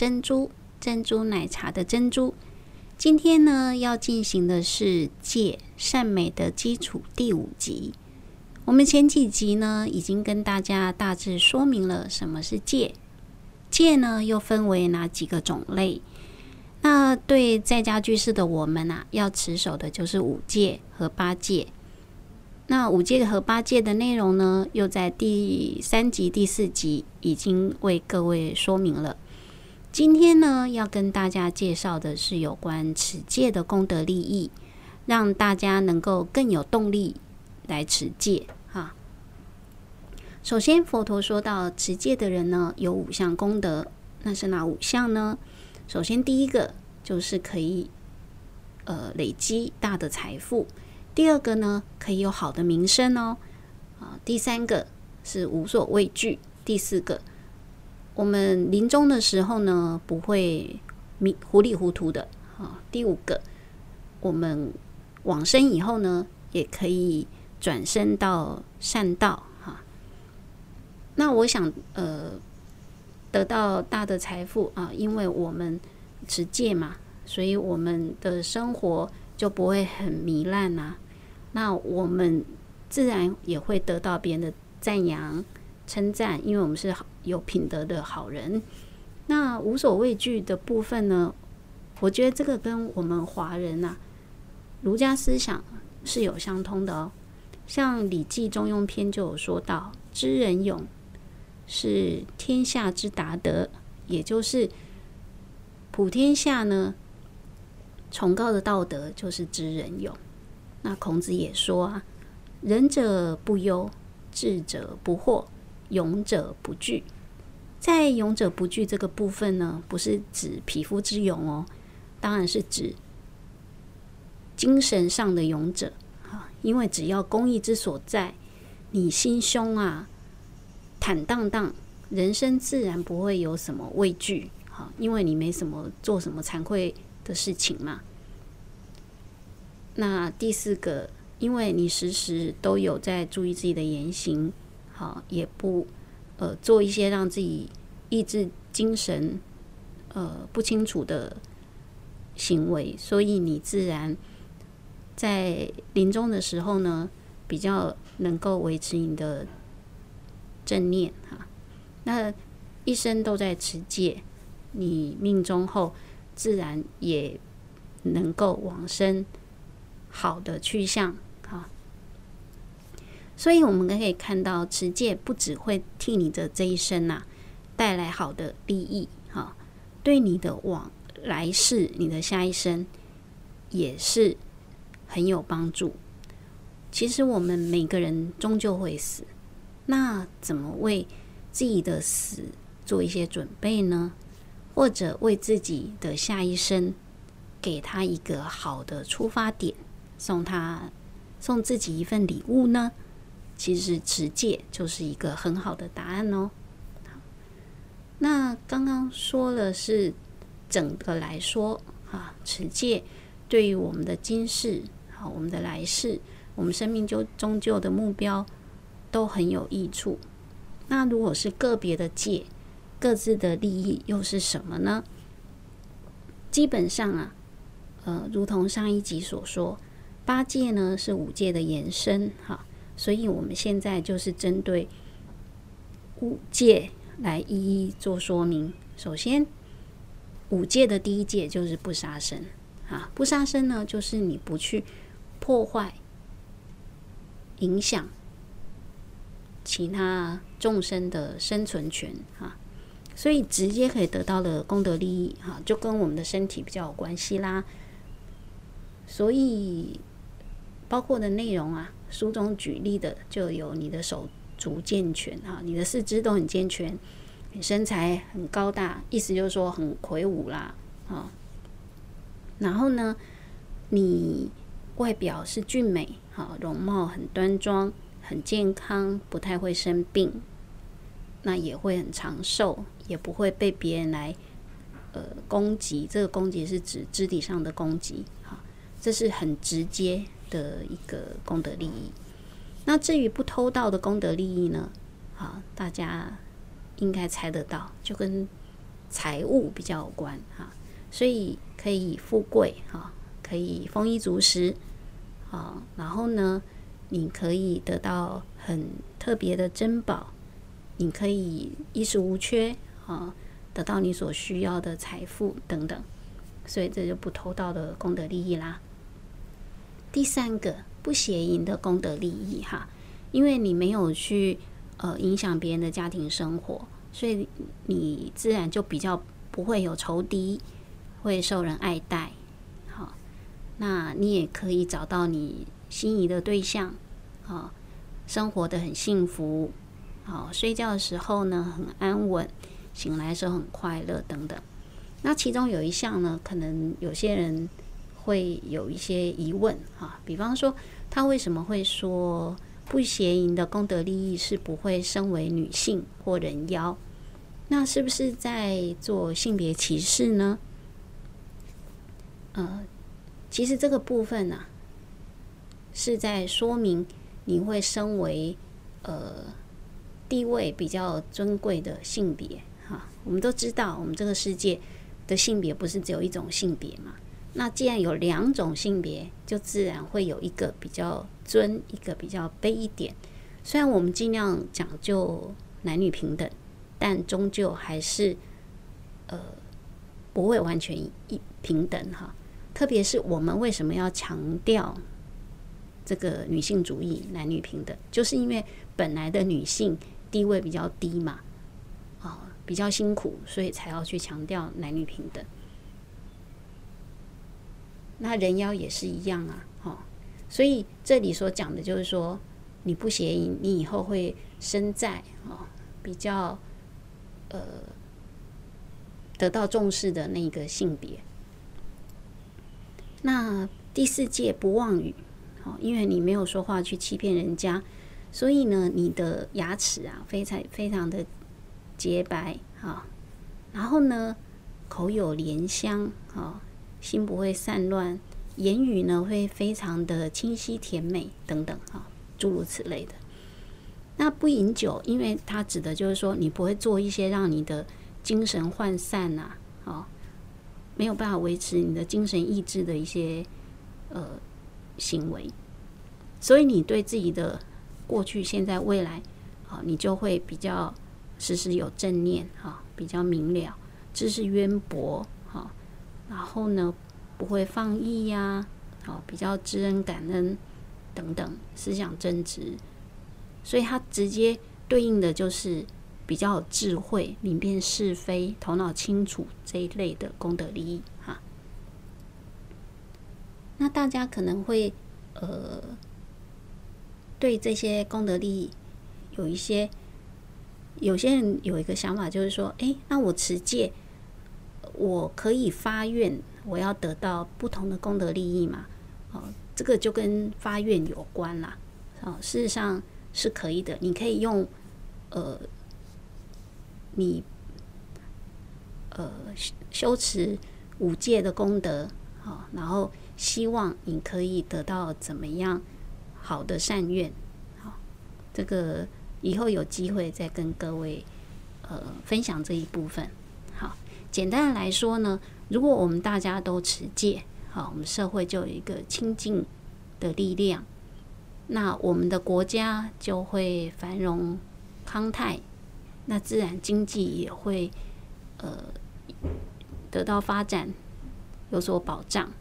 珍珠奶茶的珍珠。今天呢，要进行的是戒善美的基础第5集。我们前几集呢，已经跟大家大致说明了什么是戒。戒呢，又分为哪几个种类？那对在家居士的我们啊，要持守的就是5戒和8戒。那5戒和8戒的内容呢，又在第3集、第4集已经为各位说明了。今天呢，要跟大家介绍的是有关持戒的功德利益，让大家能够更有动力来持戒啊。首先，佛陀说到持戒的人呢，有5项功德。那是哪5项呢？首先，第一个就是可以累积大的财富；第二个呢，可以有好的名声哦；第三个是无所畏惧；第四个，我们临终的时候呢，不会糊里糊涂的；第五个，我们往生以后呢，也可以转生到善道哈。那我想得到大的财富啊，因为我们持戒嘛，所以我们的生活就不会很糜烂啊。那我们自然也会得到别人的赞扬、称赞，因为我们是有品德的好人。那无所畏惧的部分呢，我觉得这个跟我们华人啊儒家思想是有相通的哦。像《礼记中庸篇》就有说到，知人勇是天下之达德，也就是普天下呢崇高的道德就是知人勇。那孔子也说啊，仁者不忧，智者不惑，勇者不惧。在勇者不惧这个部分呢，不是指匹夫之勇哦，当然是指精神上的勇者啊。因为只要公益之所在，你心胸啊坦荡荡，人生自然不会有什么畏惧，因为你没什么做什么惭愧的事情嘛。那第四个，因为你时时都有在注意自己的言行，好，也不做一些让自己意志精神不清楚的行为，所以你自然在临终的时候呢，比较能够维持你的正念哈。那一生都在持戒，你命中后自然也能够往生好的去向哈。所以我们可以看到，持戒不只会替你的这一生啊带来好的利益哈，对你的往来世、你的下一生也是很有帮助。其实我们每个人终究会死。那怎么为自己的死做一些准备呢？或者为自己的下一生给他一个好的出发点，送自己一份礼物呢？其实持戒就是一个很好的答案哦。那刚刚说了是整个来说啊，持戒对于我们的今世、好我们的来世、我们生命就终究的目标都很有益处。那如果是个别的戒，各自的利益又是什么呢？基本上啊，如同上一集所说，8戒呢是5戒的延伸哈，所以我们现在就是针对5戒来一一做说明。首先，5戒的第1戒就是不杀生啊，不杀生呢就是你不去破坏、影响其他众生的生存权啊，所以直接可以得到的功德利益啊，就跟我们的身体比较有关系啦。所以包括的内容啊，书中举例的就有你的手足健全啊，你的四肢都很健全，你身材很高大，意思就是说很魁梧啦啊。然后呢，你外表是俊美啊，容貌很端庄，很健康，不太会生病，那也会很长寿，也不会被别人来攻击。这个攻击是指肢体上的攻击哈，这是很直接的一个功德利益。那至于不偷盗的功德利益呢，大家应该猜得到，就跟财务比较有关哈、啊，所以可以富贵哈、啊，可以丰衣足食啊，然后呢，你可以得到很特别的珍宝，你可以衣食无缺啊，得到你所需要的财富等等，所以这就不偷盗的功德利益啦。第三个，不邪淫的功德利益哈，因为你没有去影响别人的家庭生活，所以你自然就比较不会有仇敌，会受人爱戴。好，那你也可以找到你心仪的对象，啊，生活的很幸福，好，睡觉的时候呢很安稳，醒来的时候很快乐等等。那其中有一项呢，可能有些人会有一些疑问啊，比方说他为什么会说不邪淫的功德利益是不会身为女性或人妖，那是不是在做性别歧视呢？其实这个部分呢、啊，是在说明你会身为地位比较尊贵的性别哈、啊。我们都知道，我们这个世界的性别不是只有一种性别嘛。那既然有两种性别，就自然会有一个比较尊，一个比较卑一点。虽然我们尽量讲究男女平等，但终究还是不会完全平等哈。特别是我们为什么要强调这个女性主义、男女平等，就是因为本来的女性地位比较低嘛，比较辛苦，所以才要去强调男女平等。那人妖也是一样啊，哦，所以这里所讲的就是说，你不邪淫，你以后会身在比较得到重视的那个性别。那第四戒不妄语，哦，因为你没有说话去欺骗人家，所以呢，你的牙齿啊非常的洁白啊，然后呢，口有莲香啊。心不会散乱，言语呢会非常的清晰甜美等等啊，诸如此类的。那不饮酒，因为它指的就是说你不会做一些让你的精神涣散啊，哦，没有办法维持你的精神意志的一些行为，所以你对自己的过去、现在、未来，哦，你就会比较时时有正念啊，哦，比较明了，知识渊博。然后呢，不会放逸呀，哦，比较知恩感恩等等，思想正直，所以它直接对应的就是比较有智慧、明辨是非、头脑清楚这一类的功德利益哈。那大家可能会对这些功德利益有些人有一个想法，就是说，哎，那我持戒。我可以发愿，我要得到不同的功德利益嘛？哦，这个就跟发愿有关啦。哦，事实上是可以的，你可以用修持五戒的功德，哦，然后希望你可以得到怎么样好的善愿。好，哦，这个以后有机会再跟各位分享这一部分。简单的来说呢，如果我们大家都持戒，好，我们社会就有一个清净的力量，那我们的国家就会繁荣康泰，那自然经济也会得到发展，有所保障。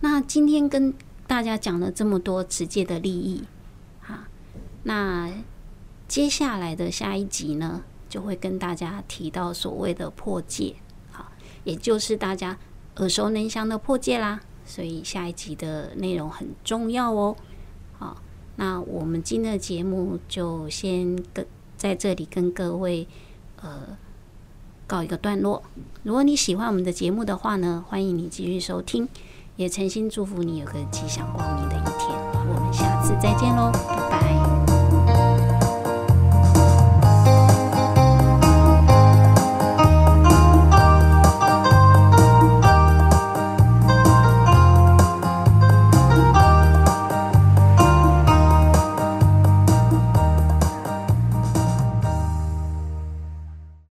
那今天跟大家讲了这么多持戒的利益，啊，那接下来的下一集呢？就会跟大家提到所谓的破戒，好，也就是大家耳熟能详的破戒啦。所以下一集的内容很重要哦。好，那我们今天的节目就先在这里跟各位告一个段落。如果你喜欢我们的节目的话呢，欢迎你继续收听，也诚心祝福你有个吉祥光明的一天。我们下次再见喽，拜拜。